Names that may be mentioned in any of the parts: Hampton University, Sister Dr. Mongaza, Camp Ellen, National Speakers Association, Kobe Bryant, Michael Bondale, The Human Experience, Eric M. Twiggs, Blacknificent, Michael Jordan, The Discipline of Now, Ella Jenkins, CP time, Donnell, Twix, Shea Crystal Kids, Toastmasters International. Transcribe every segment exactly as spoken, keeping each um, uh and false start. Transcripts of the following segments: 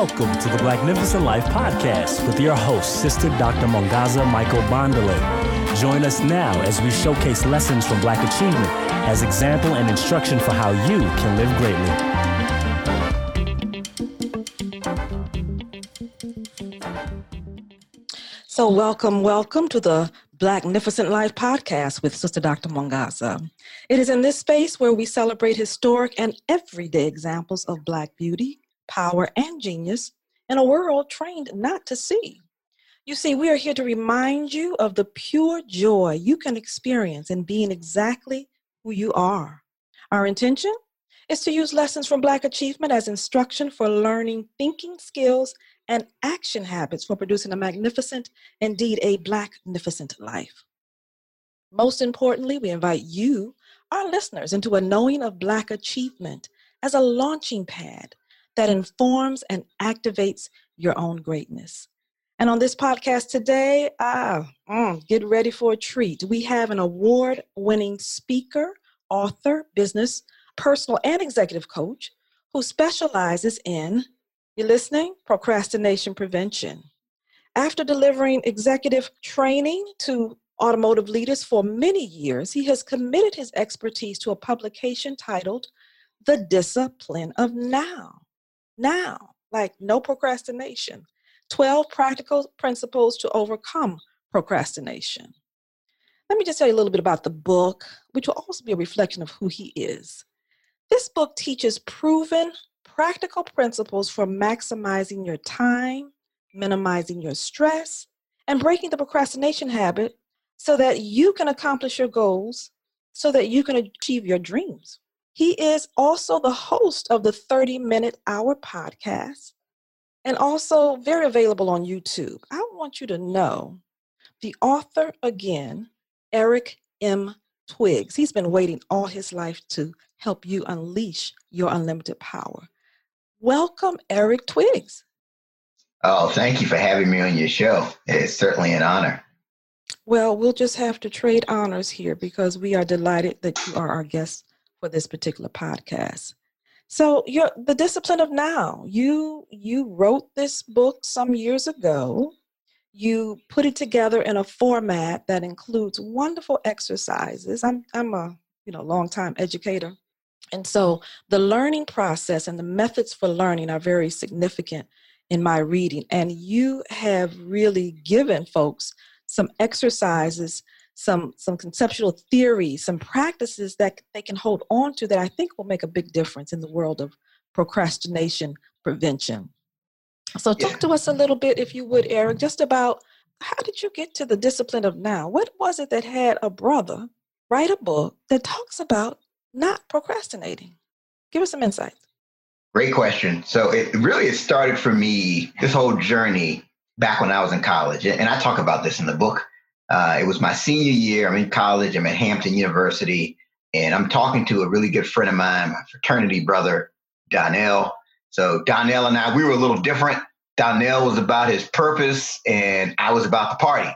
Welcome to the Blacknificent Life Podcast with your host, Sister Doctor Mongaza, Michael Bondale. Join us now as we showcase lessons from Black achievement as example and instruction for how you can live greatly. So welcome, welcome to the Blacknificent Life Podcast with Sister Doctor Mongaza. It is in this space where we celebrate historic and everyday examples of Black beauty, power, and genius in a world trained not to see. You see, we are here to remind you of the pure joy you can experience in being exactly who you are. Our intention is to use lessons from Black achievement as instruction for learning thinking skills and action habits for producing a magnificent, indeed a Blacknificent life. Most importantly, we invite you, our listeners, into a knowing of Black achievement as a launching pad that informs and activates your own greatness. And on this podcast today, ah, mm, get ready for a treat. We have an award-winning speaker, author, business, personal, and executive coach who specializes in, you listening? Procrastination prevention. After delivering executive training to automotive leaders for many years, he has committed his expertise to a publication titled The Discipline of Now. Now, like no procrastination. twelve practical principles to overcome procrastination. Let me just tell you a little bit about the book, which will also be a reflection of who he is. This book teaches proven practical principles for maximizing your time, minimizing your stress, and breaking the procrastination habit so that you can accomplish your goals, so that you can achieve your dreams. He is also the host of the thirty-minute hour podcast and also very available on YouTube. I want you to know the author again, Eric M. Twiggs. He's been waiting all his life to help you unleash your unlimited power. Welcome, Eric Twiggs. Oh, thank you for having me on your show. It's certainly an honor. Well, we'll just have to trade honors here because we are delighted that you are our guest for this particular podcast. So you're The Discipline of Now. You, you wrote this book some years ago. You put it together in a format that includes wonderful exercises. I'm, I'm a you know longtime educator. And so the learning process and the methods for learning are very significant in my reading. And you have really given folks some exercises, some, some conceptual theory, some practices that they can hold on to that I think will make a big difference in the world of procrastination prevention. So talk yeah. to us a little bit, if you would, Eric, just about how did you get to The Discipline of Now? What was it that had a brother write a book that talks about not procrastinating? Give us some insight. Great question. So it really it started for me, this whole journey, back when I was in college. And I talk about this in the book. Uh, it was my senior year. I'm in college. I'm at Hampton University. And I'm talking to a really good friend of mine, my fraternity brother, Donnell. So Donnell and I, we were a little different. Donnell was about his purpose, and I was about the party.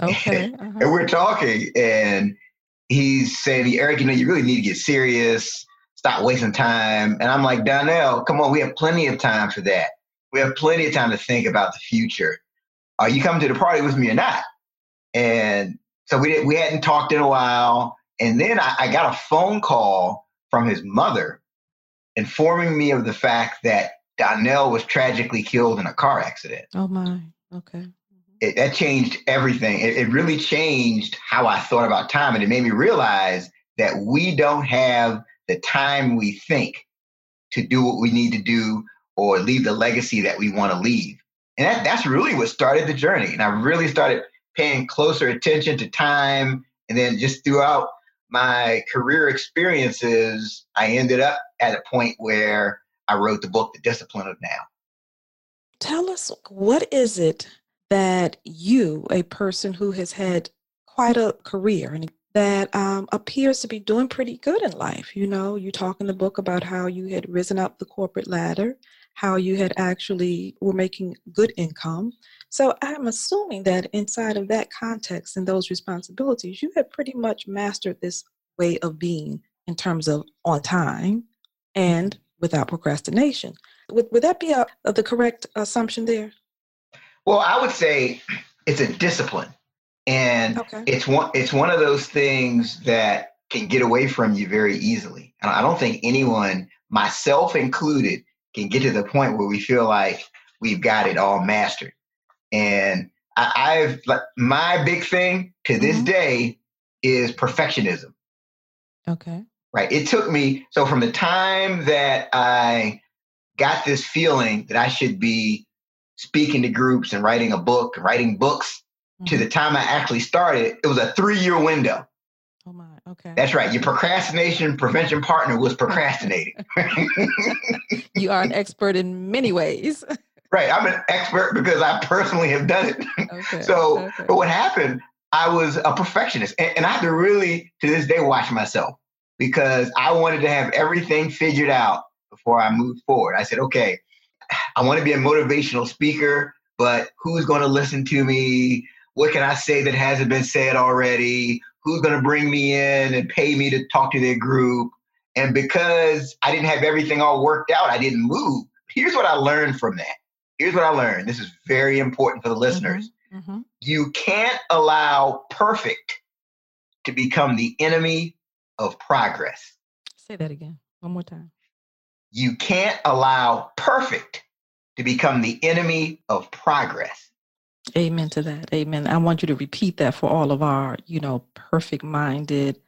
Okay. Uh-huh. And we're talking, and he's saying, Eric, you know, you really need to get serious. Stop wasting time. And I'm like, Donnell, come on. We have plenty of time for that. We have plenty of time to think about the future. Are you coming to the party with me or not? And so we didn't, we hadn't talked in a while. And then I, I got a phone call from his mother informing me of the fact that Donnell was tragically killed in a car accident. Oh, my. Okay. It, that changed everything. It, it really changed how I thought about time. And it made me realize that we don't have the time we think to do what we need to do or leave the legacy that we want to leave. And that, that's really what started the journey. And I really started paying closer attention to time. And then just throughout my career experiences, I ended up at a point where I wrote the book, The Discipline of Now. Tell us, what is it that you, a person who has had quite a career and that um, appears to be doing pretty good in life? You know, you talk in the book about how you had risen up the corporate ladder, how you had actually were making good income. So I'm assuming that inside of that context and those responsibilities, you had pretty much mastered this way of being in terms of on time and without procrastination. Would, would that be a, the correct assumption there? Well, I would say it's a discipline. And okay. it's one it's one of those things that can get away from you very easily. And I don't think anyone, myself included, can get to the point where we feel like we've got it all mastered. And I, I've my big thing to this mm-hmm. day is perfectionism. Okay. Right. It took me, so from the time that I got this feeling that I should be speaking to groups and writing a book, writing books, mm-hmm. to the time I actually started, it was a three-year window. Oh my, okay. That's right. Your procrastination prevention partner was procrastinating. You are an expert in many ways. Right. I'm an expert because I personally have done it. Okay. So, okay. But what happened, I was a perfectionist. And, and I had to really, to this day, watch myself because I wanted to have everything figured out before I moved forward. I said, okay, I want to be a motivational speaker, but who's going to listen to me? What can I say that hasn't been said already? Who's going to bring me in and pay me to talk to their group? And because I didn't have everything all worked out, I didn't move. Here's what I learned from that. Here's what I learned. This is very important for the listeners. Mm-hmm. Mm-hmm. You can't allow perfect to become the enemy of progress. Say that again. One more time. You can't allow perfect to become the enemy of progress. Amen to that. Amen. I want you to repeat that for all of our, you know, perfect-minded,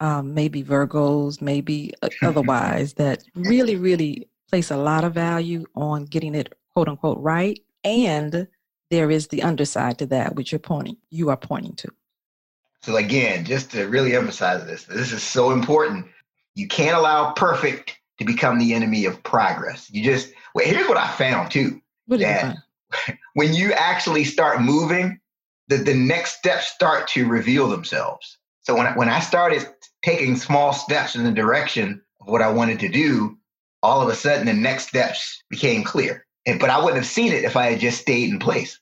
um, maybe Virgos, maybe otherwise, that really, really place a lot of value on getting it, quote unquote, right. And there is the underside to that, which you're pointing, you are pointing to. So again, just to really emphasize this, this is so important. You can't allow perfect to become the enemy of progress. You just, well, here's what I found too. What did you find? When you actually start moving, the, the next steps start to reveal themselves. So when I, when I started taking small steps in the direction of what I wanted to do, all of a sudden the next steps became clear. And, but I wouldn't have seen it if I had just stayed in place.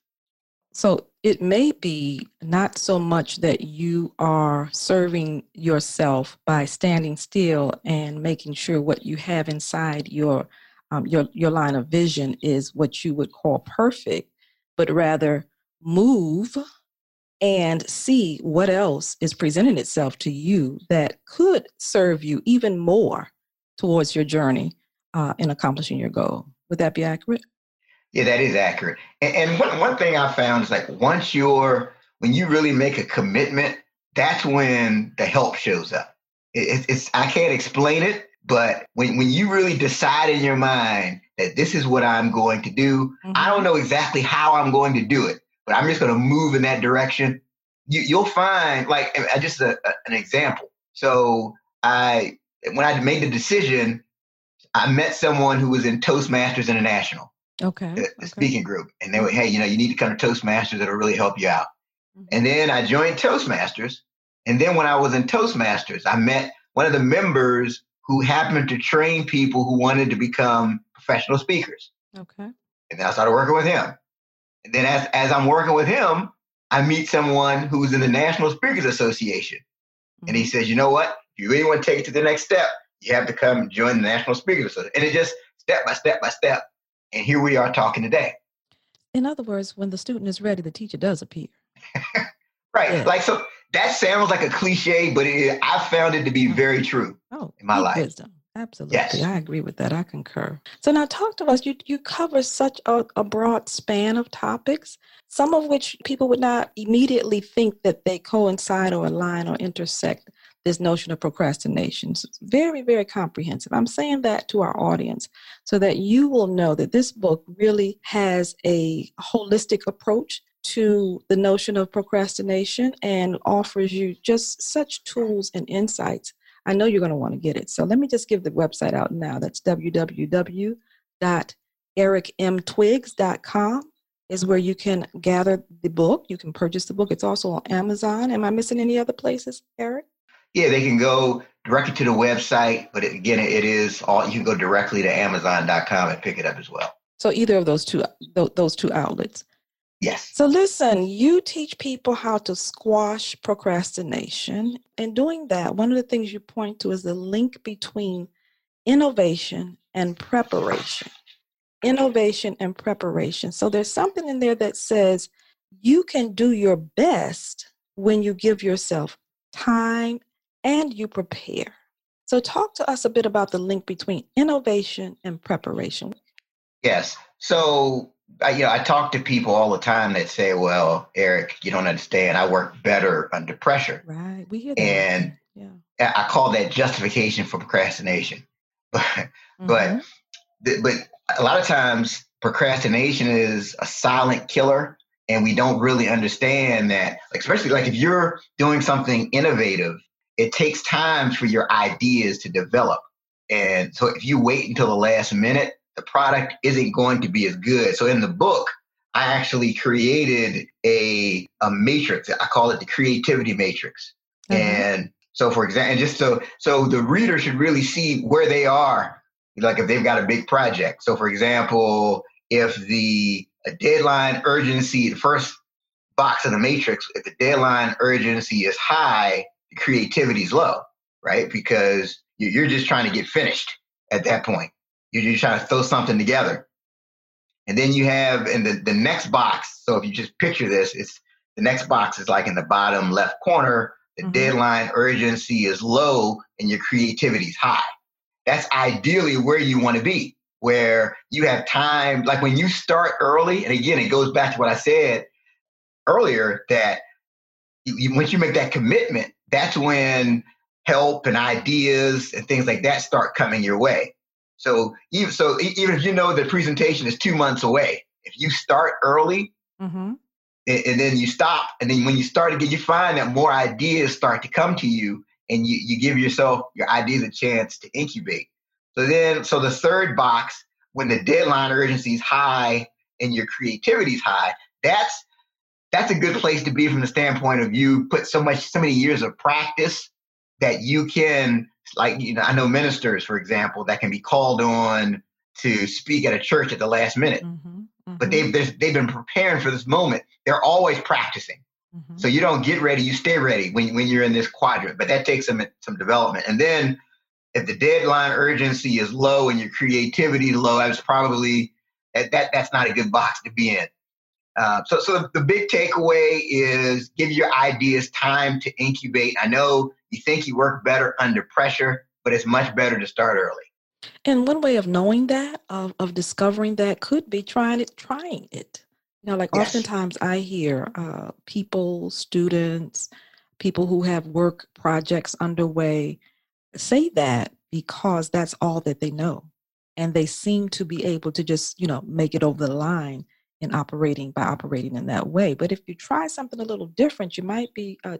So it may be not so much that you are serving yourself by standing still and making sure what you have inside your Um, your, your line of vision is what you would call perfect, but rather move and see what else is presenting itself to you that could serve you even more towards your journey uh, in accomplishing your goal. Would that be accurate? Yeah, that is accurate. And, and one, one thing I found is like once you're, when you really make a commitment, that's when the help shows up. It, it's, I can't explain it. But when, when you really decide in your mind that this is what I'm going to do, mm-hmm. I don't know exactly how I'm going to do it, but I'm just going to move in that direction. You, you'll find like just a, a, an example. So I, when I made the decision, I met someone who was in Toastmasters International, okay, the, the okay. speaking group. And they were, hey, you know, you need to come to Toastmasters. It'll really help you out. Mm-hmm. And then I joined Toastmasters. And then when I was in Toastmasters, I met one of the members who happened to train people who wanted to become professional speakers. Okay. And then I started working with him. And then as, as I'm working with him, I meet someone who's in the National Speakers Association. Mm-hmm. And he says, you know what? If you really want to take it to the next step, you have to come join the National Speakers Association. And it just step by step by step. And here we are talking today. In other words, when the student is ready, the teacher does appear. Right. Yeah. Like, so that sounds like a cliche, but it, I found it to be very true oh, in my life. Wisdom. Absolutely. Yes. I agree with that. I concur. So now talk to us. You you cover such a, a broad span of topics, some of which people would not immediately think that they coincide or align or intersect this notion of procrastination. So it's very, very comprehensive. I'm saying that to our audience so that you will know that this book really has a holistic approach to the notion of procrastination and offers you just such tools and insights. I know you're going to want to get it. So let me just give the website out now. That's w w w dot eric m twiggs dot com is where you can gather the book. You can purchase the book. It's also on Amazon. Am I missing any other places, Eric? Yeah, they can go directly to the website. But again, it is all, you can go directly to amazon dot com and pick it up as well. So either of those two, those two outlets. Yes. So listen, you teach people how to squash procrastination. In doing that, one of the things you point to is the link between innovation and preparation. innovation and preparation. So there's something in there that says you can do your best when you give yourself time and you prepare. So talk to us a bit about the link between innovation and preparation. Yes. So I, you know, I talk to people all the time that say, well, Eric, you don't understand. I work better under pressure. Right. We hear that. And yeah. I call that justification for procrastination. But, mm-hmm. but, but a lot of times procrastination is a silent killer, and we don't really understand that, especially like if you're doing something innovative, it takes time for your ideas to develop. And so if you wait until the last minute, the product isn't going to be as good. So in the book, I actually created a, a matrix. I call it the creativity matrix. Mm-hmm. And so for example, just so, so the reader should really see where they are, like if they've got a big project. So for example, if the a deadline urgency, the first box of the matrix, if the deadline urgency is high, the creativity is low, right? Because you're just trying to get finished at that point. You're just trying to throw something together. And then you have in the, the next box, so if you just picture this, it's the next box is like in the bottom left corner, the mm-hmm. deadline urgency is low and your creativity is high. That's ideally where you want to be, where you have time, like when you start early, and again, it goes back to what I said earlier, that you, once you make that commitment, that's when help and ideas and things like that start coming your way. So even, so even if you know the presentation is two months away, if you start early mm-hmm. and, and then you stop, and then when you start again, you find that more ideas start to come to you, and you, you give yourself your ideas a chance to incubate. So then, so the third box, when the deadline urgency is high and your creativity is high, that's that's a good place to be from the standpoint of you put so much, so many years of practice that you can, like, you know, I know ministers, for example, that can be called on to speak at a church at the last minute, mm-hmm, mm-hmm. but they've, they've been preparing for this moment. They're always practicing. Mm-hmm. So you don't get ready, you stay ready when, when you're in this quadrant, but that takes some, some development. And then if the deadline urgency is low and your creativity is low, that's probably, that, that that's not a good box to be in. Uh, so, so the big takeaway is give your ideas time to incubate. I know you think you work better under pressure, but it's much better to start early. And one way of knowing that, of, of discovering that, could be trying it, trying it. You know, like yes. Oftentimes I hear uh, people, students, people who have work projects underway say that because that's all that they know. And they seem to be able to just, you know, make it over the line in operating by operating in that way. But if you try something a little different, you might be uh,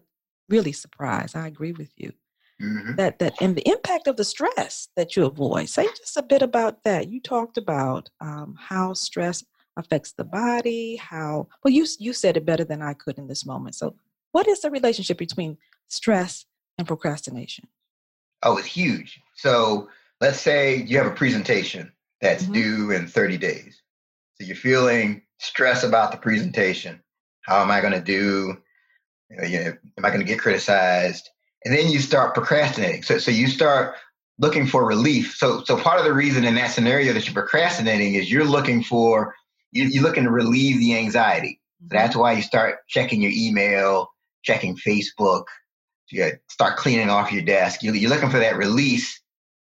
really surprised. I agree with you. Mm-hmm. That that and the impact of the stress that you avoid. Say just a bit about that. You talked about um, how stress affects the body. How well you you said it better than I could in this moment. So what is the relationship between stress and procrastination? Oh, it's huge. So let's say you have a presentation that's mm-hmm. due in thirty days. So you're feeling stress about the presentation. How am I going to do? You know, am I going to get criticized? And then you start procrastinating. So, so you start looking for relief. So, so part of the reason in that scenario that you're procrastinating is you're looking for, you're, you're looking to relieve the anxiety. So that's why you start checking your email, checking Facebook, you start cleaning off your desk. You're, you're looking for that release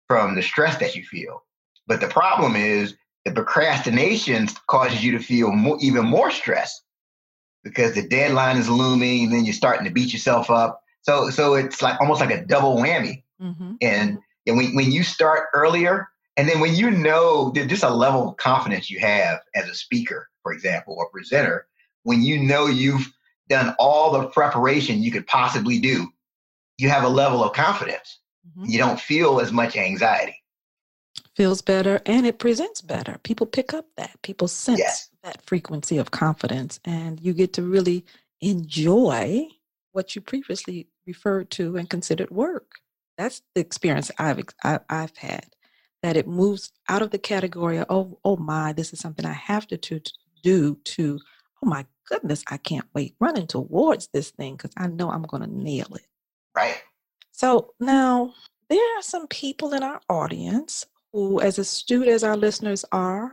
from the stress that you feel. But the problem is, the procrastination causes you to feel more, even more stress, because the deadline is looming, and then you're starting to beat yourself up. So, so it's like almost like a double whammy. Mm-hmm. And, and when, when you start earlier, and then when you know, there's just a level of confidence you have as a speaker, for example, or presenter, when you know you've done all the preparation you could possibly do, you have a level of confidence. Mm-hmm. You don't feel as much anxiety. Feels better, and it presents better. People pick up that. People sense yes. that frequency of confidence, and you get to really enjoy what you previously referred to and considered work. That's the experience I've I, I've had, that it moves out of the category of, oh, oh my, this is something I have to, to, to do, to, oh my goodness, I can't wait, running towards this thing because I know I'm going to nail it. Right. So now there are some people in our audience who, as astute as our listeners are,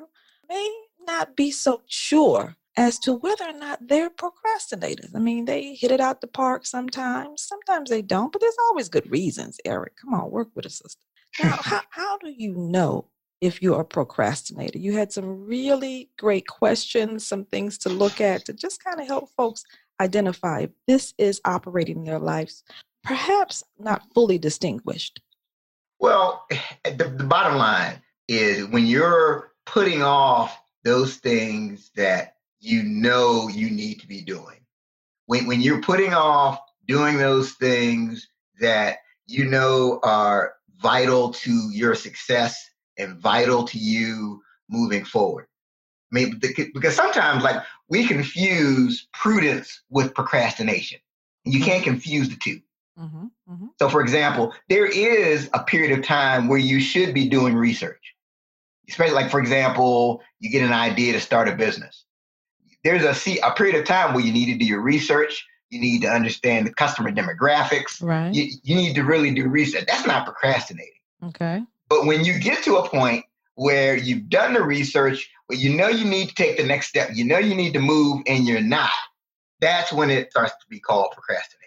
may not be so sure as to whether or not they're procrastinators. I mean, they hit it out the park sometimes. Sometimes they don't, but there's always good reasons, Eric. Come on, work with a sister. Now, how, how do you know if you're a procrastinator? You had some really great questions, some things to look at to just kind of help folks identify if this is operating in their lives, perhaps not fully distinguished. Well, the, the bottom line is when you're putting off those things that you know you need to be doing, when, when you're putting off doing those things that you know are vital to your success and vital to you moving forward. I mean, because sometimes like we confuse prudence with procrastination. You can't confuse the two. Mm-hmm, mm-hmm. So for example, there is a period of time where you should be doing research. Especially like, for example, you get an idea to start a business. There's a, a period of time where you need to do your research. You need to understand the customer demographics. Right. You, you need to really do research. That's not procrastinating. Okay. But when you get to a point where you've done the research, where you know you need to take the next step, you know you need to move, and you're not, that's when it starts to be called procrastination.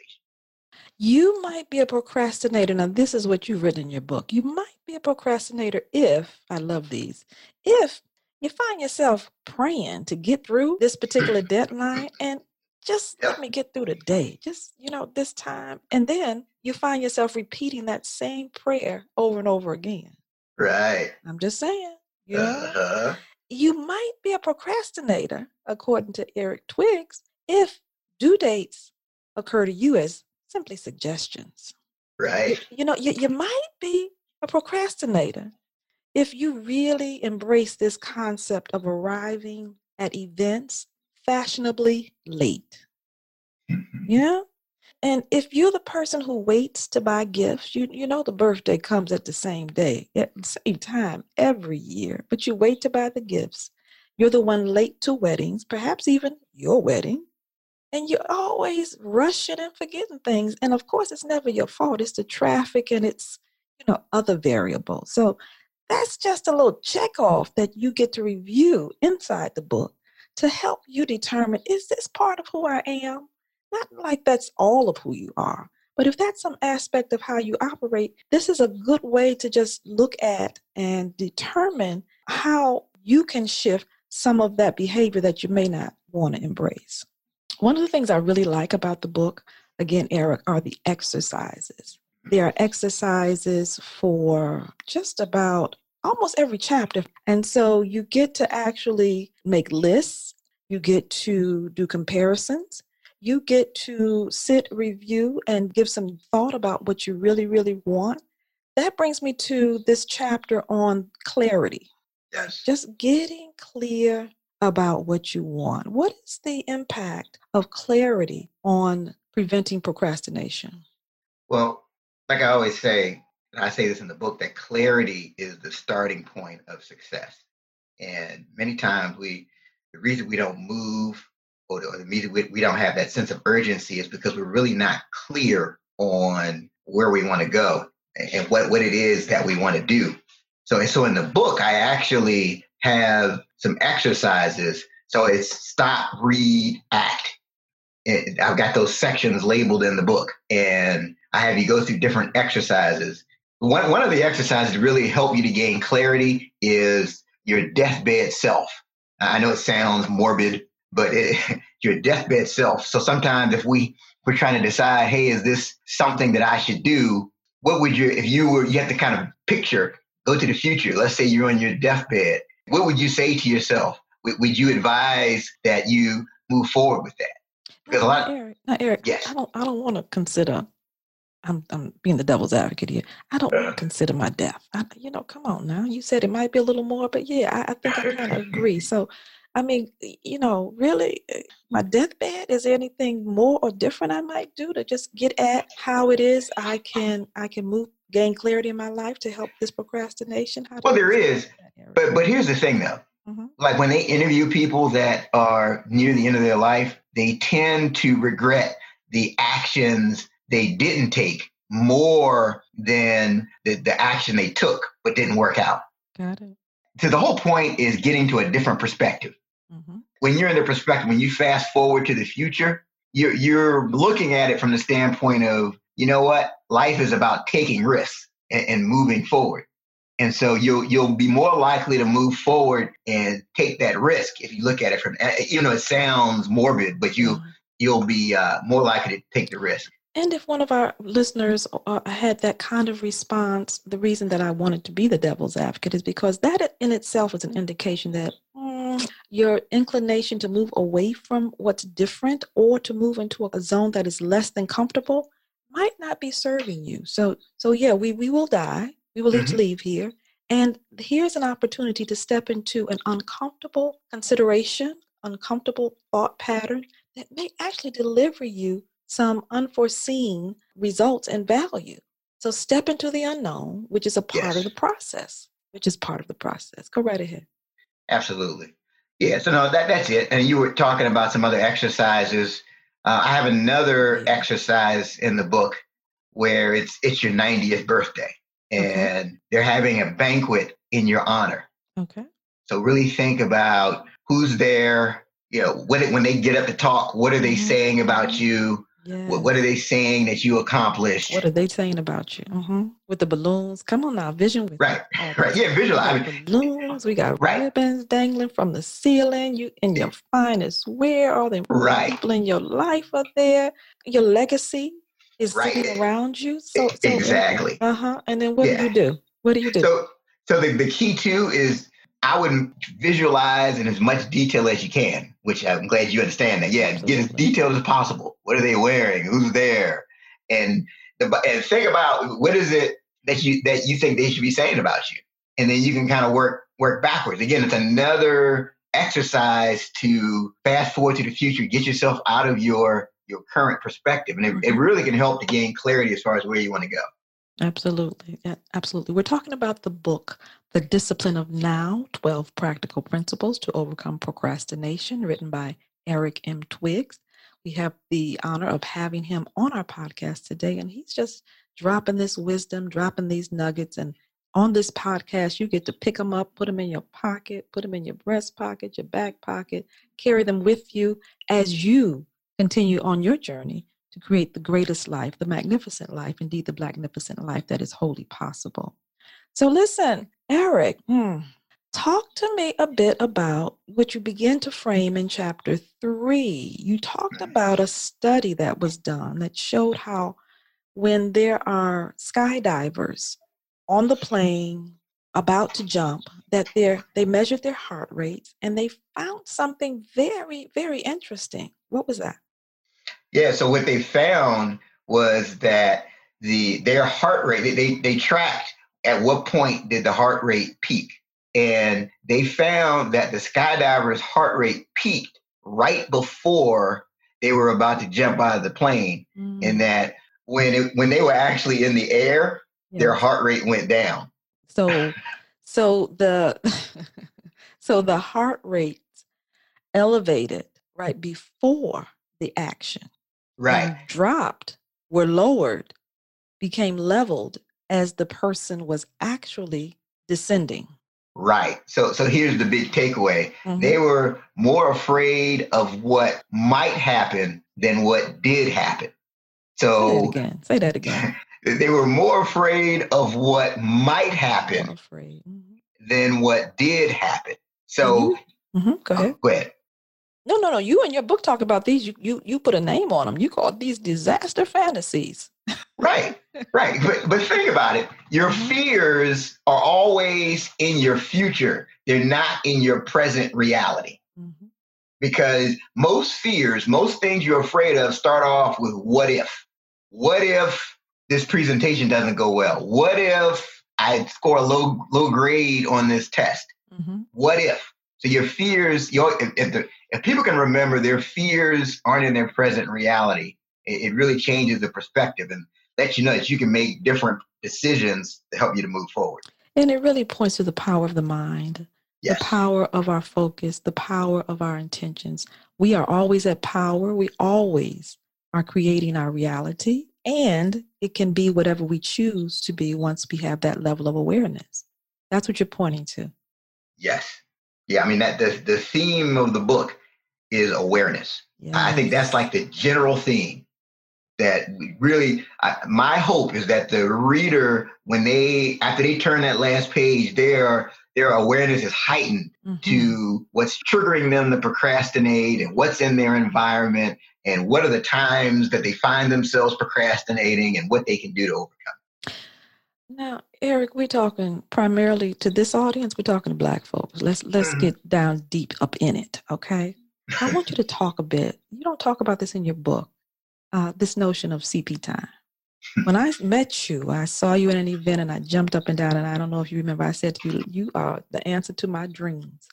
You might be a procrastinator. Now, this is what you've written in your book. You might be a procrastinator if, I love these, if you find yourself praying to get through this particular deadline and just yep. let me get through the day, just, you know, this time. And then you find yourself repeating that same prayer over and over again. Right. I'm just saying. You, uh-huh. you might be a procrastinator, according to Eric Twiggs, if due dates occur to you as simply suggestions. Right. You, you know, you, you might be a procrastinator if you really embrace this concept of arriving at events fashionably late. Mm-hmm. Yeah. And if you're the person who waits to buy gifts, you, you know the birthday comes at the same day, at the same time every year, but you wait to buy the gifts. You're the one late to weddings, perhaps even your wedding, and you're always rushing and forgetting things. And of course, it's never your fault. It's the traffic and it's, you know, other variables. So that's just a little check off that you get to review inside the book, to help you determine, is this part of who I am? Not like that's all of who you are, but if that's some aspect of how you operate, this is a good way to just look at and determine how you can shift some of that behavior that you may not want to embrace. One of the things I really like about the book, again, Eric, are the exercises. There are exercises for just about almost every chapter. And so you get to actually make lists. You get to do comparisons. You get to sit, review, and give some thought about what you really, really want. That brings me to this chapter on clarity. Yes. Just getting clear about what you want. What is the impact of clarity on preventing procrastination? Well, like I always say, and I say this in the book, that clarity is the starting point of success. And many times we, the reason we don't move or the reason we, we don't have that sense of urgency is because we're really not clear on where we want to go and, and what, what it is that we want to do. So, and so in the book, I actually have some exercises. So it's stop, read, act. And I've got those sections labeled in the book. And I have you go through different exercises. One, one of the exercises to really help you to gain clarity is your deathbed self. I know it sounds morbid, but it, your deathbed self. So sometimes if we, we're trying to decide, hey, is this something that I should do? What would you, if you were, you have to kind of picture, go to the future. Let's say you're on your deathbed. What would you say to yourself? Would, would you advise that you move forward with that? Because no, a lot of, Eric, no, Eric yes. I don't, I don't want to consider I'm, I'm being the devil's advocate here. I don't want to consider my death. I, you know, come on now. You said it might be a little more, but yeah, I, I think I kind of agree. So, I mean, you know, really, my deathbed, is there anything more or different I might do to just get at how it is I can I can move, gain clarity in my life to help this procrastination? How well, there is. But, but here's the thing, though. Mm-hmm. Like when they interview people that are near the end of their life, they tend to regret the actions they didn't take more than the, the action they took, but didn't work out. Got it. because the whole point is getting to a different perspective. Mm-hmm. When you're in the perspective, when you fast forward to the future, you're, you're looking at it from the standpoint of, you know what, life is about taking risks and, and moving forward. And so you'll, you'll be more likely to move forward and take that risk if you look at it from, you know, it sounds morbid, but you, mm-hmm. you'll be uh, more likely to take the risk. And if one of our listeners uh, had that kind of response, the reason that I wanted to be the devil's advocate is because that in itself is an indication that mm, your inclination to move away from what's different or to move into a zone that is less than comfortable might not be serving you. So, so yeah, we, we will die. We will mm-hmm. each leave here. And here's an opportunity to step into an uncomfortable consideration, uncomfortable thought pattern that may actually deliver you some unforeseen results and value. So step into the unknown, which is a part yes. of the process, which is part of the process. Go right ahead. Absolutely. Yeah. So no, that, that's it. And you were talking about some other exercises. Uh, I have another yeah. exercise in the book where it's, it's your ninetieth birthday and okay. they're having a banquet in your honor. Okay. So really think about who's there, you know, when, when they get up to talk, what are they mm-hmm. saying about you? Yes. What are they saying that you accomplished? What are they saying about you? Mm-hmm. With the balloons. Come on now, vision. With right, right. Yeah, visualize. I mean, balloons. We got right. ribbons dangling from the ceiling. You in your finest wear. All the right. people in your life are there. Your legacy is right. sitting around you. So, so exactly. Uh-huh. And then what yeah. do you do? What do you do? So, so the, the key, too, is I would visualize in as much detail as you can, which I'm glad you understand that. Yeah, get as detailed as possible. What are they wearing? Who's there? And the, and think about what is it that you that you think they should be saying about you, and then you can kind of work work backwards. Again, it's another exercise to fast forward to the future, get yourself out of your your current perspective, and it, it really can help to gain clarity as far as where you want to go. Absolutely. Yeah, absolutely. We're talking about the book, The Discipline of Now, twelve Practical Principles to Overcome Procrastination, written by Eric M. Twiggs. We have the honor of having him on our podcast today, and he's just dropping this wisdom, dropping these nuggets. And on this podcast, you get to pick them up, put them in your pocket, put them in your breast pocket, your back pocket, carry them with you as you continue on your journey to create the greatest life, the magnificent life, indeed the magnificent life that is wholly possible. So listen, Eric, hmm, talk to me a bit about what you begin to frame in chapter three. You talked about a study that was done that showed how when there are skydivers on the plane about to jump, that they're, they measured their heart rates and they found something very, very interesting. What was that? Yeah, so what they found was that the their heart rate, they, they they tracked at what point did the heart rate peak. And they found that the skydiver's heart rate peaked right before they were about to jump out of the plane. Mm-hmm. And that when it, when they were actually in the air, yeah. their heart rate went down. So so the so the heart rate elevated right before the action. Right. Dropped, were lowered, became leveled as the person was actually descending. Right. So so here's the big takeaway. Mm-hmm. They were more afraid of what might happen than what did happen. So say that again. Say that again. They were more afraid of what might happen more afraid. Mm-hmm. than what did happen. So mm-hmm. Mm-hmm. go ahead. Uh, go ahead. No, no, no. You in your book talk about these. You you you put a name on them. You call these disaster fantasies. Right, right. But but think about it. Your mm-hmm. fears are always in your future. They're not in your present reality. Mm-hmm. Because most fears, most things you're afraid of start off with what if? What if this presentation doesn't go well? What if I score a low low grade on this test? Mm-hmm. What if? So your fears, your, if, if, the, if people can remember their fears aren't in their present reality, it, it really changes the perspective and lets you know that you can make different decisions to help you to move forward. And it really points to the power of the mind, yes. the power of our focus, the power of our intentions. We are always at power. We always are creating our reality, and it can be whatever we choose to be once we have that level of awareness. That's what you're pointing to. Yes. Yeah. I mean, that the, the theme of the book is awareness. Yes. I think that's like the general theme that really, I, my hope is that the reader, when they, after they turn that last page, their, their awareness is heightened mm-hmm. to what's triggering them to procrastinate and what's in their environment and what are the times that they find themselves procrastinating and what they can do to overcome it. Now, Eric, we're talking primarily to this audience. We're talking to Black folks. Let's let's mm-hmm. get down deep up in it, okay? I want you to talk a bit. You don't talk about this in your book, uh, this notion of C P time. When I met you, I saw you at an event and I jumped up and down. And I don't know if you remember, I said to you, you are the answer to my dreams.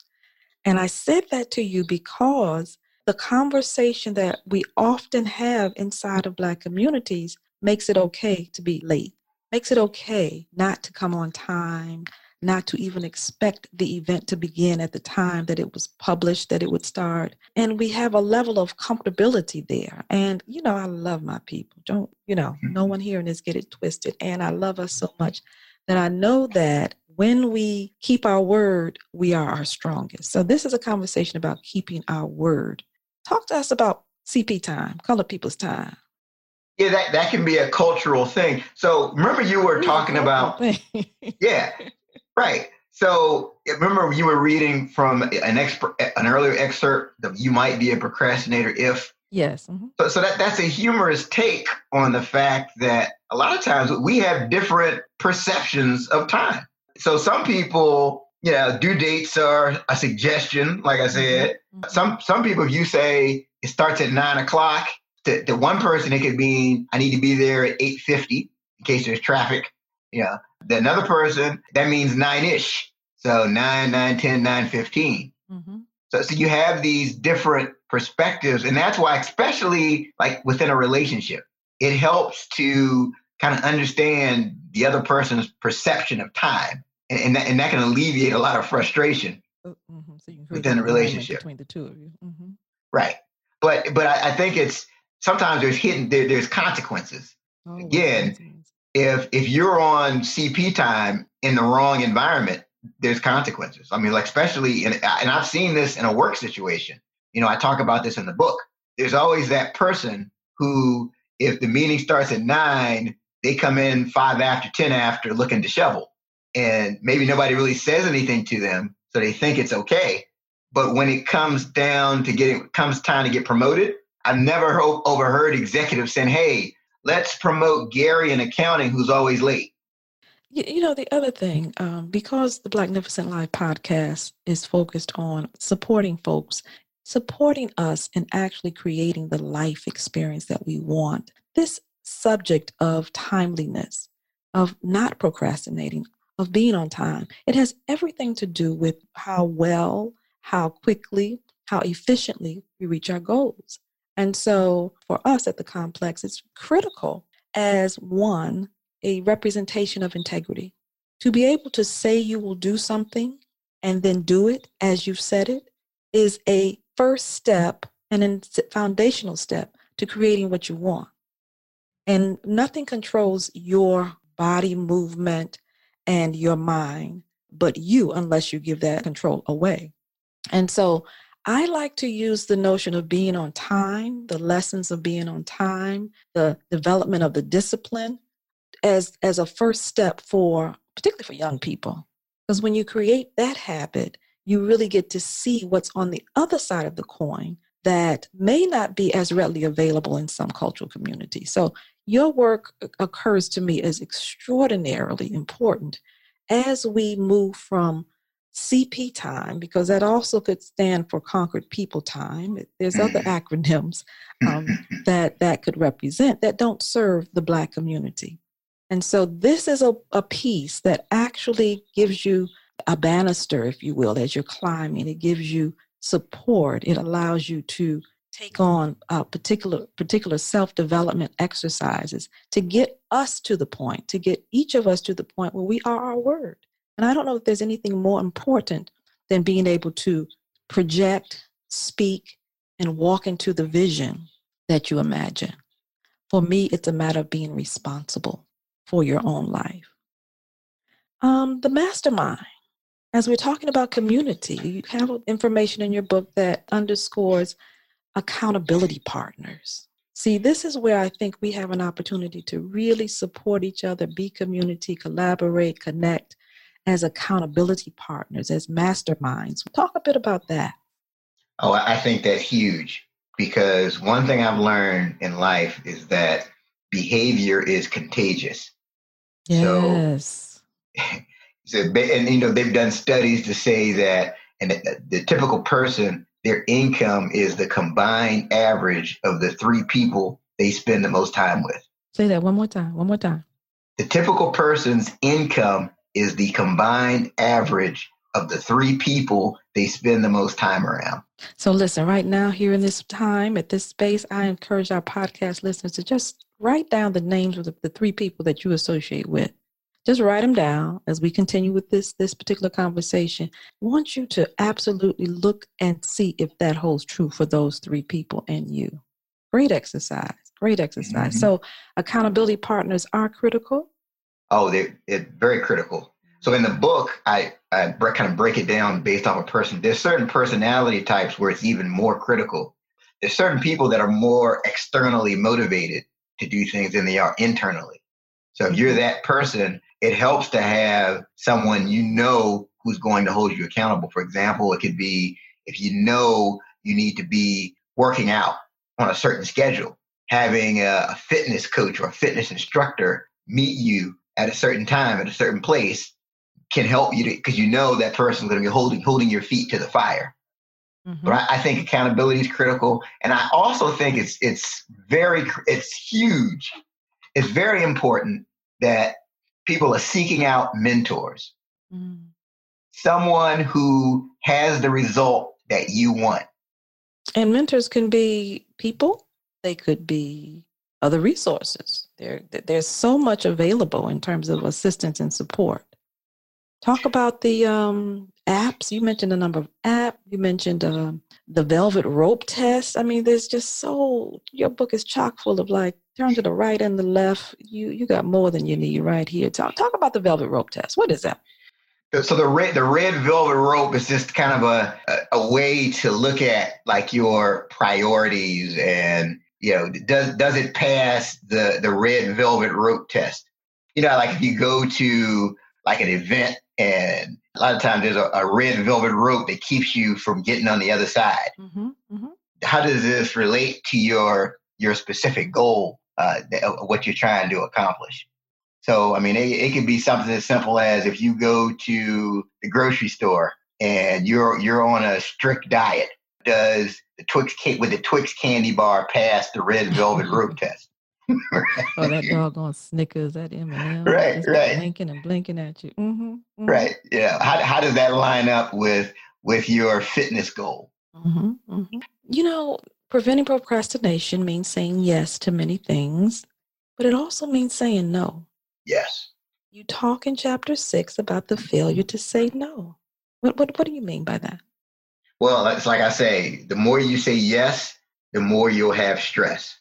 And I said that to you because the conversation that we often have inside of Black communities makes it okay to be late. Makes it okay not to come on time, not to even expect the event to begin at the time that it was published, that it would start. And we have a level of comfortability there. And, you know, I love my people. Don't, you know, no one hearing this get it twisted. And I love us so much that I know that when we keep our word, we are our strongest. So this is a conversation about keeping our word. Talk to us about C P time, colored people's time. Yeah, that, that can be a cultural thing. So remember you were talking about, yeah, right. So remember you were reading from an expert, an earlier excerpt that you might be a procrastinator if. Yes. Mm-hmm. So, so that, that's a humorous take on the fact that a lot of times we have different perceptions of time. So some people, you know, due dates are a suggestion, like I said. Mm-hmm. Some, some people, if you say it starts at nine o'clock, To, to one person, it could mean I need to be there at eight fifty in case there's traffic. You know, the another person, that means nine-ish. So nine, nine ten, nine fifteen. Mm-hmm. So, so you have these different perspectives. And that's why, especially like within a relationship, it helps to kind of understand the other person's perception of time. And, and, that, and that can alleviate a lot of frustration mm-hmm. so you within a relationship. Between the two of you. Mm-hmm. Right. But, but I, I think it's, sometimes there's hidden, there, there's consequences. Oh, Again, if if you're on C P time in the wrong environment, there's consequences. I mean, like especially, in, and I've seen this in a work situation. You know, I talk about this in the book. There's always that person who, if the meeting starts at nine, they come in five after, ten after, looking disheveled. And maybe nobody really says anything to them, so they think it's okay. But when it comes down to getting, comes time to get promoted, I've never overheard executives saying, hey, let's promote Gary in accounting who's always late. You know, the other thing, um, because the Blacknificent Life podcast is focused on supporting folks, supporting us and actually creating the life experience that we want. This subject of timeliness, of not procrastinating, of being on time, it has everything to do with how well, how quickly, how efficiently we reach our goals. And so for us at the complex, it's critical as one, a representation of integrity, to be able to say you will do something and then do it as you've said it is a first step and a foundational step to creating what you want. And nothing controls your body movement and your mind, but you, unless you give that control away. And so I like to use the notion of being on time, the lessons of being on time, the development of the discipline as, as a first step for, particularly for young people. Because when you create that habit, you really get to see what's on the other side of the coin that may not be as readily available in some cultural communities. So your work occurs to me as extraordinarily important as we move from C P time, because that also could stand for Conquered People time. There's other acronyms um, that that could represent that don't serve the Black community. And so this is a, a piece that actually gives you a banister, if you will, as you're climbing. It gives you support. It allows you to take on uh, particular particular self-development exercises to get us to the point, to get each of us to the point where we are our word. And I don't know if there's anything more important than being able to project, speak, and walk into the vision that you imagine. For me, it's a matter of being responsible for your own life. Um, the mastermind. as we're talking about community, you have information in your book that underscores accountability partners. See, this is where I think we have an opportunity to really support each other, be community, collaborate, connect as accountability partners, as masterminds. Talk a bit about that. Oh, I think that's huge, because one thing I've learned in life is that behavior is contagious. Yes. So, so and, you know, they've done studies to say that, and the, the typical person, their income is the combined average of the three people they spend the most time with. Say that one more time, one more time. The typical person's income is the combined average of the three people they spend the most time around. So listen, right now, here in this time, at this space, I encourage our podcast listeners to just write down the names of the, the three people that you associate with. Just write them down as we continue with this, this particular conversation. I want you to absolutely look and see if that holds true for those three people and you. Great exercise. Great exercise. Mm-hmm. So accountability partners are critical. Oh, they're, they're very critical. So in the book, I, I kind of break it down based off a person. There's certain personality types where it's even more critical. There's certain people that are more externally motivated to do things than they are internally. So if you're that person, it helps to have someone you know who's going to hold you accountable. For example, it could be if you know you need to be working out on a certain schedule, having a fitness coach or a fitness instructor meet you at a certain time, at a certain place, can help you, because you know that person's going to be holding holding your feet to the fire. Mm-hmm. But I, I think accountability is critical. And I also think it's it's very, it's huge. It's very important that people are seeking out mentors, mm. someone who has the result that you want. And mentors can be people. They could be other resources. There, there's so much available in terms of assistance and support. Talk about the um, apps. You mentioned a number of apps. You mentioned um, the velvet rope test. I mean, there's just so, your book is chock full of, like, turn to the right and the left. You you got more than you need right here. Talk talk about the velvet rope test. What is that? So the red the red velvet rope is just kind of a, a, a way to look at, like, your priorities and, you know, does does it pass the the red velvet rope test? You know, like if you go to like an event, and a lot of times there's a, a red velvet rope that keeps you from getting on the other side. Mm-hmm, mm-hmm. How does this relate to your your specific goal, uh, that, uh, what you're trying to accomplish? So, I mean, it, it could be something as simple as if you go to the grocery store and you're you're on a strict diet. Does the Twix cake with the Twix candy bar pass the red velvet rope test? Right. Oh, that doggone Snickers, that M and M, right, right, blinking and blinking at you. Mm-hmm, mm-hmm. Right. Yeah. How how does that line up with with your fitness goal? Mm-hmm, mm-hmm. You know, preventing procrastination means saying yes to many things, but it also means saying no. Yes. You talk in chapter six about the failure to say no. What what what do you mean by that? Well, it's like I say, the more you say yes, the more you'll have stress.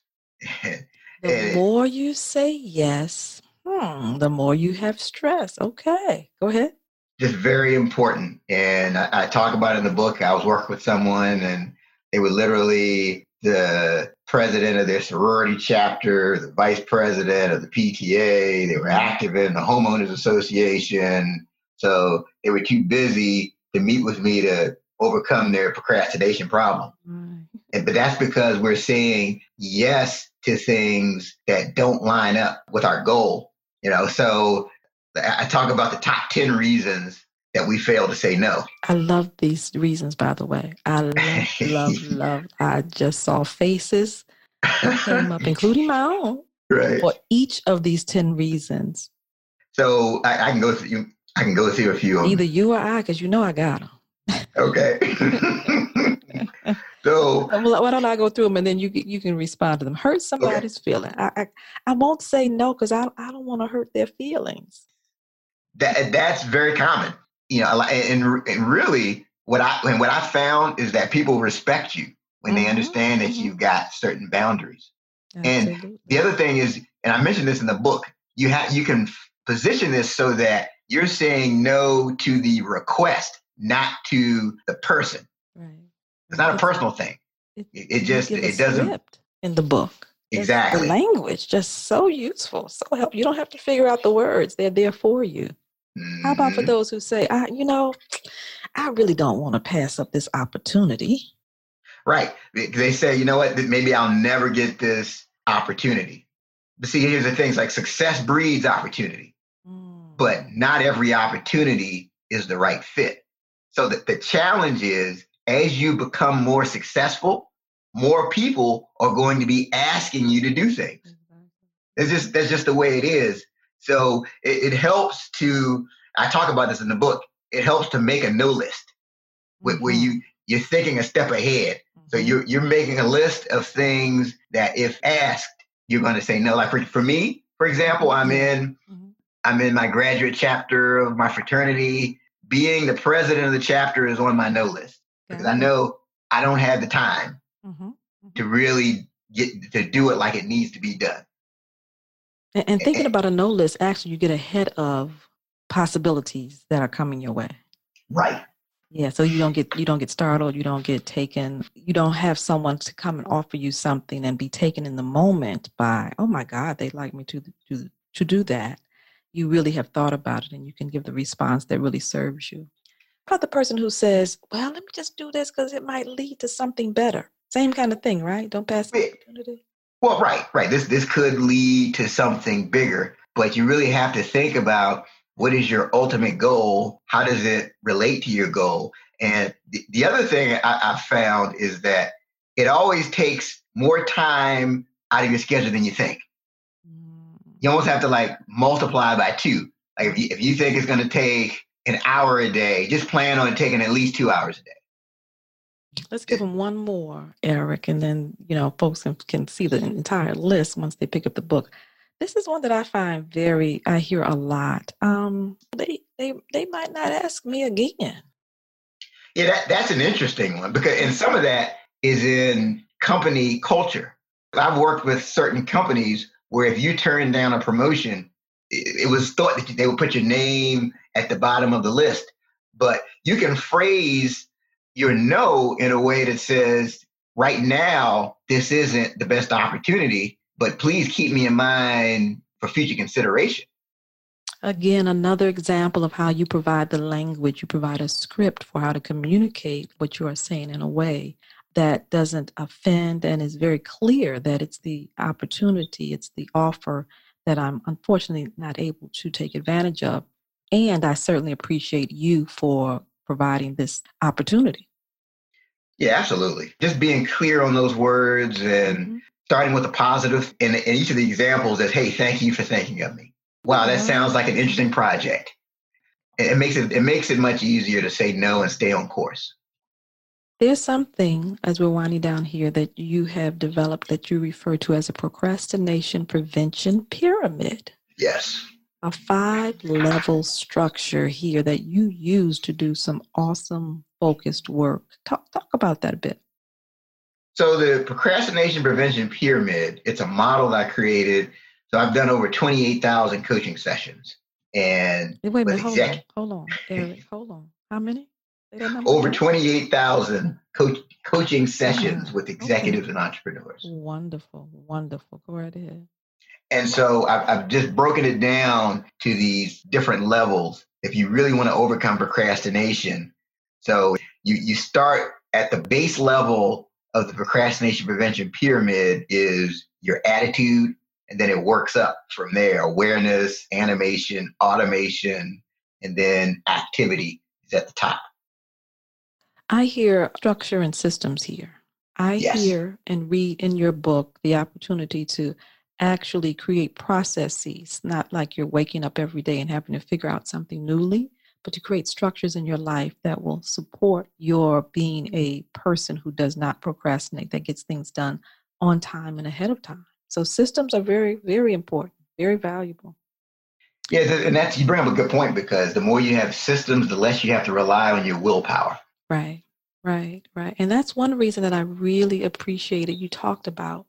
The more you say yes, hmm, the more you have stress. Okay, go ahead. Just very important. And I, I talk about it in the book. I was working with someone and they were literally the president of their sorority chapter, the vice president of the P T A. They were active in the homeowners association. So they were too busy to meet with me to overcome their procrastination problem. Right. And, but that's because we're saying yes to things that don't line up with our goal. You know, so I talk about the top ten reasons that we fail to say no. I love these reasons, by the way. I love, love, love. I just saw faces that came up, including my own, right, for each of these ten reasons. So I, I can go through. I can go through a few of them. Either you or I, because you know I got them. Okay. So why don't I go through them and then you you can respond to them? Hurt somebody's okay. feeling. I, I I won't say no because I I don't want to hurt their feelings. That that's very common, you know. And, and really, what I and what I found is that people respect you when mm-hmm. they understand that mm-hmm. you've got certain boundaries. Absolutely. And the other thing is, and I mentioned this in the book, you have you can position this so that You're saying no to the request, not to the person. Right. It's not a personal thing. It, it just, it doesn't. In the book. Exactly. The language, just so useful, so helpful. You don't have to figure out the words. They're there for you. Mm-hmm. How about for those who say, I, you know, I really don't want to pass up this opportunity. Right. They say, you know what, maybe I'll never get this opportunity. But see, here's the things like success breeds opportunity, mm. but not every opportunity is the right fit. So that the challenge is, as you become more successful, more people are going to be asking you to do things. Mm-hmm. It's just, that's just the way it is. So it, it helps to, I talk about this in the book, it helps to make a no list where, where you, you're thinking a step ahead. So you're, you're making a list of things that if asked, you're going to say no. Like for, for me, for example, I'm in, mm-hmm. I'm in my graduate chapter of my fraternity. Being the president of the chapter is on my no list because I know I don't have the time mm-hmm. to really get to do it like it needs to be done. And, and thinking and, about a no list, actually, you get ahead of possibilities that are coming your way. Right. Yeah, so you don't get you don't get startled, you don't get taken, you don't have someone to come and offer you something and be taken in the moment by, oh my God, they'd like me to to to do that. You really have thought about it, and you can give the response that really serves you. About the person who says, well, let me just do this because it might lead to something better. Same kind of thing, right? Don't pass the opportunity. Well, right, right. This this could lead to something bigger, but you really have to think about, what is your ultimate goal? How does it relate to your goal? And the, the other thing I, I found is that it always takes more time out of your schedule than you think. You almost have to like multiply by two. Like if you, if you think it's going to take an hour a day, just plan on taking at least two hours a day. Let's give them one more, Eric, and then, you know, folks can, can see the entire list once they pick up the book. This is one that I find very, I hear a lot. Um, they they they might not ask me again. Yeah, that, that's an interesting one because, and some of that is in company culture. I've worked with certain companies where if you turn down a promotion, it, it was thought that they would put your name at the bottom of the list, but you can phrase your no in a way that says, right now, this isn't the best opportunity, but please keep me in mind for future consideration. Again, another example of how you provide the language, you provide a script for how to communicate what you are saying in a way that doesn't offend and is very clear that it's the opportunity, it's the offer that I'm unfortunately not able to take advantage of. And I certainly appreciate you for providing this opportunity. Yeah, absolutely. Just being clear on those words and mm-hmm. starting with a positive in, in each of the examples is, hey, thank you for thinking of me. Wow, that sounds like an interesting project. It, it makes it it makes it much easier to say no and stay on course. There's something, as we're winding down here, that you have developed that you refer to as a procrastination prevention pyramid. Yes. A five-level structure here that you use to do some awesome focused work. Talk, talk about that a bit. So the procrastination prevention pyramid, it's a model that I created. So I've done over twenty-eight thousand coaching sessions. And wait a minute, hold exec- on, hold on, Eric, hold on. How many? Over twenty-eight thousand coach, coaching sessions with executives okay. and entrepreneurs. Wonderful, wonderful. Go right ahead. And so I've, I've just broken it down to these different levels. If you really want to overcome procrastination, so you, you start at the base level of the procrastination prevention pyramid is your attitude, and then it works up from there. Awareness, animation, automation, and then activity is at the top. I hear structure and systems here. I yes. hear and read in your book the opportunity to actually create processes, not like you're waking up every day and having to figure out something newly, but to create structures in your life that will support your being a person who does not procrastinate, that gets things done on time and ahead of time. So systems are very, very important, very valuable. Yeah, and that's, you bring up a good point because the more you have systems, the less you have to rely on your willpower. Right, right, right. And that's one reason that I really appreciated you talked about.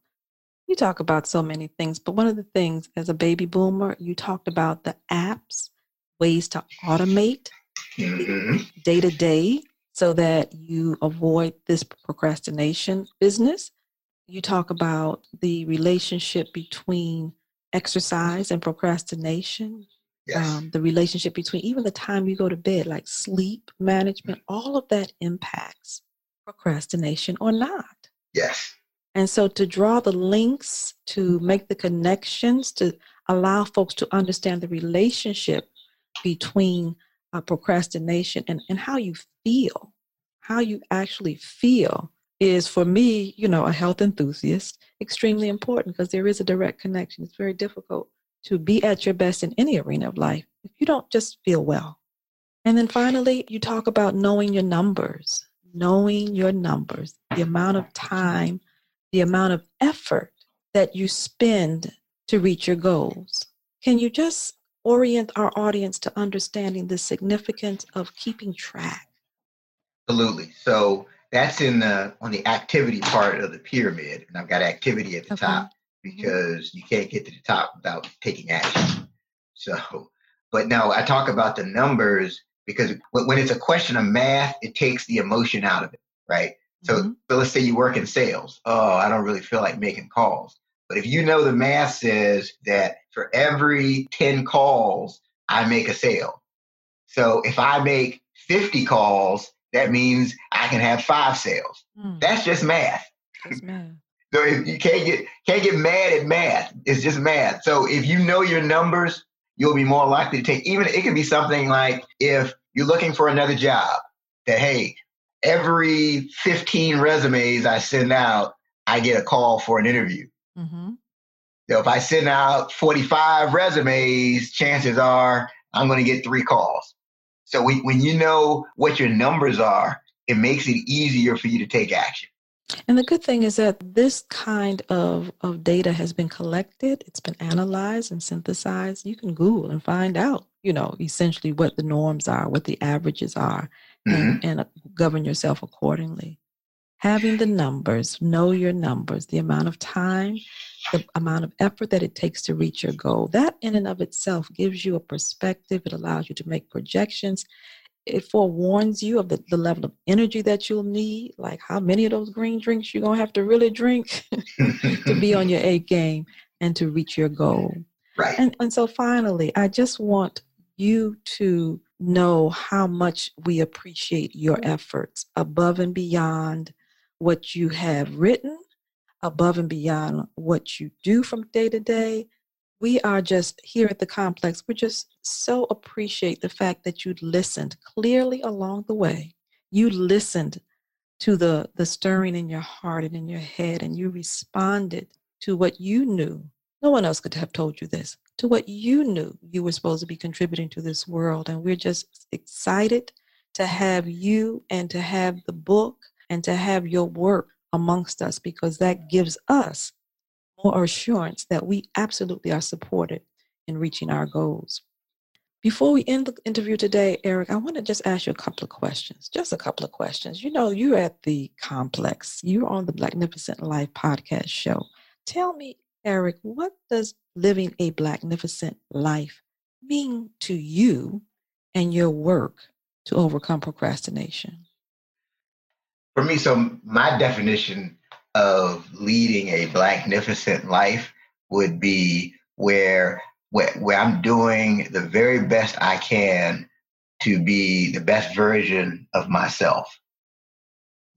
You talk about so many things, but one of the things as a baby boomer, you talked about the apps ways to automate mm-hmm. day to day so that you avoid this procrastination business. You talk about the relationship between exercise and procrastination, yes. um, the relationship between even the time you go to bed, like sleep management, mm-hmm. all of that impacts procrastination or not. Yes. And so to draw the links, to make the connections, to allow folks to understand the relationship between uh, procrastination and, and how you feel, how you actually feel is, for me, you know, a health enthusiast, extremely important because there is a direct connection. It's very difficult to be at your best in any arena of life if you don't just feel well. And then finally, you talk about knowing your numbers, knowing your numbers, the amount of time, the amount of effort that you spend to reach your goals. Can you just orient our audience to understanding the significance of keeping track? Absolutely. So that's in the, on the activity part of the pyramid. And I've got activity at the okay. top because you can't get to the top without taking action. So, but no, I talk about the numbers because when it's a question of math, it takes the emotion out of it, right? So, mm-hmm. so let's say you work in sales. Oh, I don't really feel like making calls. But if you know the math says that for every ten calls, I make a sale. So if I make fifty calls, that means I can have five sales. Mm. That's just math. That's math. So if you can't get can't get mad at math. It's just math. So if you know your numbers, you'll be more likely to take, even it could be something like if you're looking for another job, that, hey, every fifteen resumes I send out, I get a call for an interview. Mm-hmm. So if I send out forty-five resumes, chances are I'm going to get three calls. So we, when you know what your numbers are, it makes it easier for you to take action. And the good thing is that this kind of, of data has been collected. It's been analyzed and synthesized. You can Google and find out, you know, essentially what the norms are, what the averages are, mm-hmm. and, and govern yourself accordingly. Having the numbers, know your numbers, the amount of time, the amount of effort that it takes to reach your goal. That in and of itself gives you a perspective. It allows you to make projections. It forewarns you of the, the level of energy that you'll need, like how many of those green drinks you're going to have to really drink to be on your A game and to reach your goal. Right. And, and so finally, I just want you to know how much we appreciate your efforts above and beyond what you have written, above and beyond what you do from day to day. We are just here at the complex. We just so appreciate the fact that you listened clearly along the way. You listened to the, the stirring in your heart and in your head, and you responded to what you knew. No one else could have told you this, to what you knew you were supposed to be contributing to this world. And we're just excited to have you and to have the book and to have your work amongst us, because that gives us more assurance that we absolutely are supported in reaching our goals. Before we end the interview today, Eric, I want to just ask you a couple of questions, just a couple of questions. You know, you're at the complex. You're on the Blacknificent Life podcast show. Tell me, Eric, what does living a Blacknificent life mean to you and your work to overcome procrastination? For me, so my definition of leading a Blacknificent life would be where, where where I'm doing the very best I can to be the best version of myself.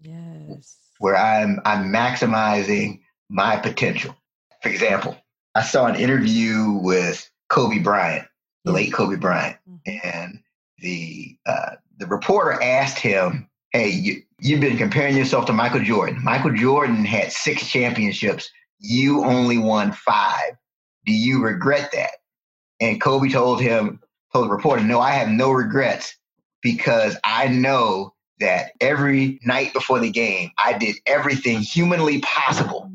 Yes. Where I'm I'm maximizing my potential. For example, I saw an interview with Kobe Bryant, the late Kobe Bryant, mm-hmm. and the uh, the reporter asked him, hey, you, you've been comparing yourself to Michael Jordan. Michael Jordan had six championships. You only won five. Do you regret that? And Kobe told him, told the reporter, no, I have no regrets because I know that every night before the game, I did everything humanly possible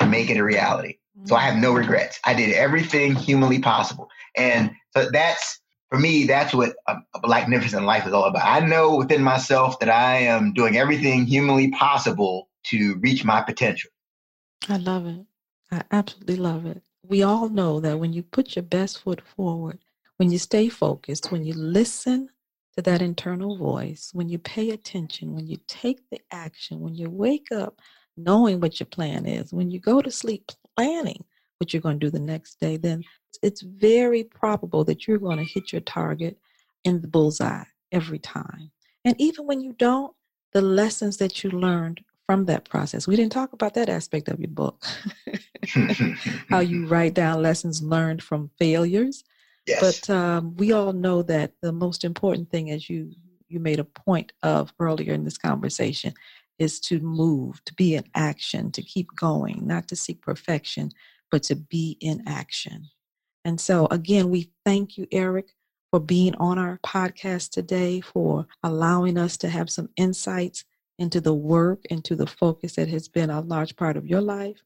to make it a reality. So I have no regrets. I did everything humanly possible. And so that's, for me, that's what a, a Blacknificent life is all about. I know within myself that I am doing everything humanly possible to reach my potential. I love it. I absolutely love it. We all know that when you put your best foot forward, When you stay focused, when you listen to that internal voice, when you pay attention, when you take the action, when you wake up knowing what your plan is, when you go to sleep planning what you're going to do the next day, then it's very probable that you're going to hit your target in the bullseye every time. And even when you don't, the lessons that you learned from that process. We didn't talk about that aspect of your book. How you write down lessons learned from failures. Yes. But um, we all know that the most important thing, as you, you made a point of earlier in this conversation, is to move, to be in action, to keep going, not to seek perfection, but to be in action. And so, again, we thank you, Eric, for being on our podcast today, for allowing us to have some insights into the work, into the focus that has been a large part of your life.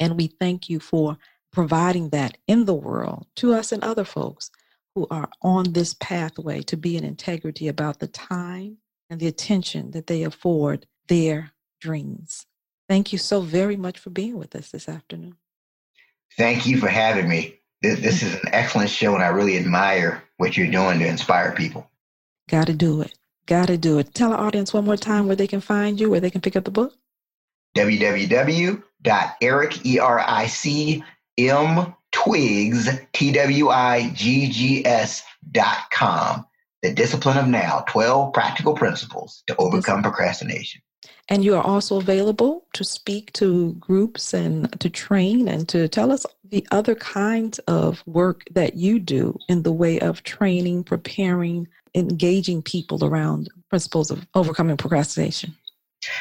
And we thank you for providing that in the world to us and other folks who are on this pathway to be in integrity about the time and the attention that they afford their dreams. Thank you so very much for being with us this afternoon. Thank you for having me. This, this is an excellent show, and I really admire what you're doing to inspire people. Got to do it. Got to do it. Tell our audience one more time where they can find you, where they can pick up the book. w w w dot eric m twiggs dot com. The Discipline of Now, twelve Practical Principles to Overcome Procrastination. And you are also available to speak to groups and to train and to tell us the other kinds of work that you do in the way of training, preparing, engaging people around principles of overcoming procrastination.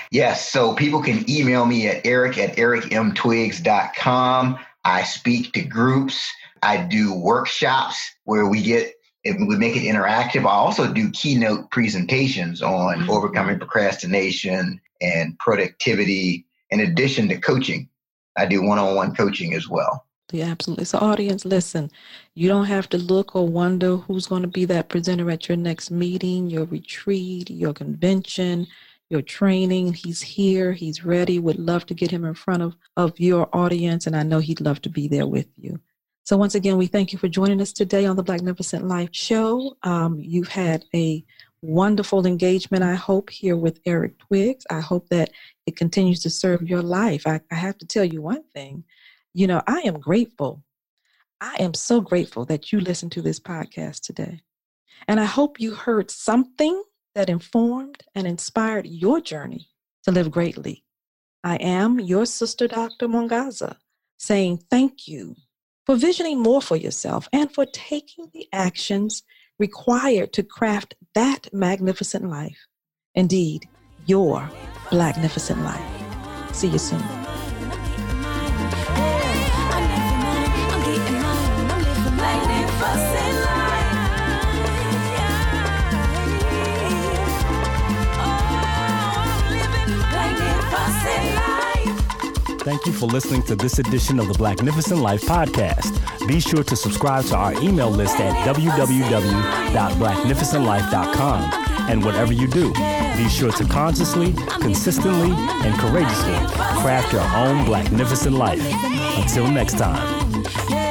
Yes. So people can email me at eric at eric m twiggs dot com. I speak to groups. I do workshops where we get, we make it interactive. I also do keynote presentations on mm-hmm. overcoming procrastination and productivity. In addition to coaching, I do one-on-one coaching as well. Yeah, absolutely. So audience, listen, you don't have to look or wonder who's going to be that presenter at your next meeting, your retreat, your convention, your training. He's here. He's ready. Would love to get him in front of, of your audience. And I know he'd love to be there with you. So once again, we thank you for joining us today on the Blacknificent Life Show. Um, you've had a wonderful engagement, I hope, here with Eric Twiggs. I hope that it continues to serve your life. I, I have to tell you one thing. You know, I am grateful. I am so grateful that you listened to this podcast today. And I hope you heard something that informed and inspired your journey to live greatly. I am your sister, Doctor Mongaza, saying thank you for visioning more for yourself and for taking the actions required to craft that magnificent life. Indeed, your Blacknificent life. See you soon. Thank you for listening to this edition of the Blacknificent Life podcast. Be sure to subscribe to our email list at w w w dot blacknificent life dot com. And whatever you do, be sure to consciously, consistently, and courageously craft your own Blacknificent Life. Until next time.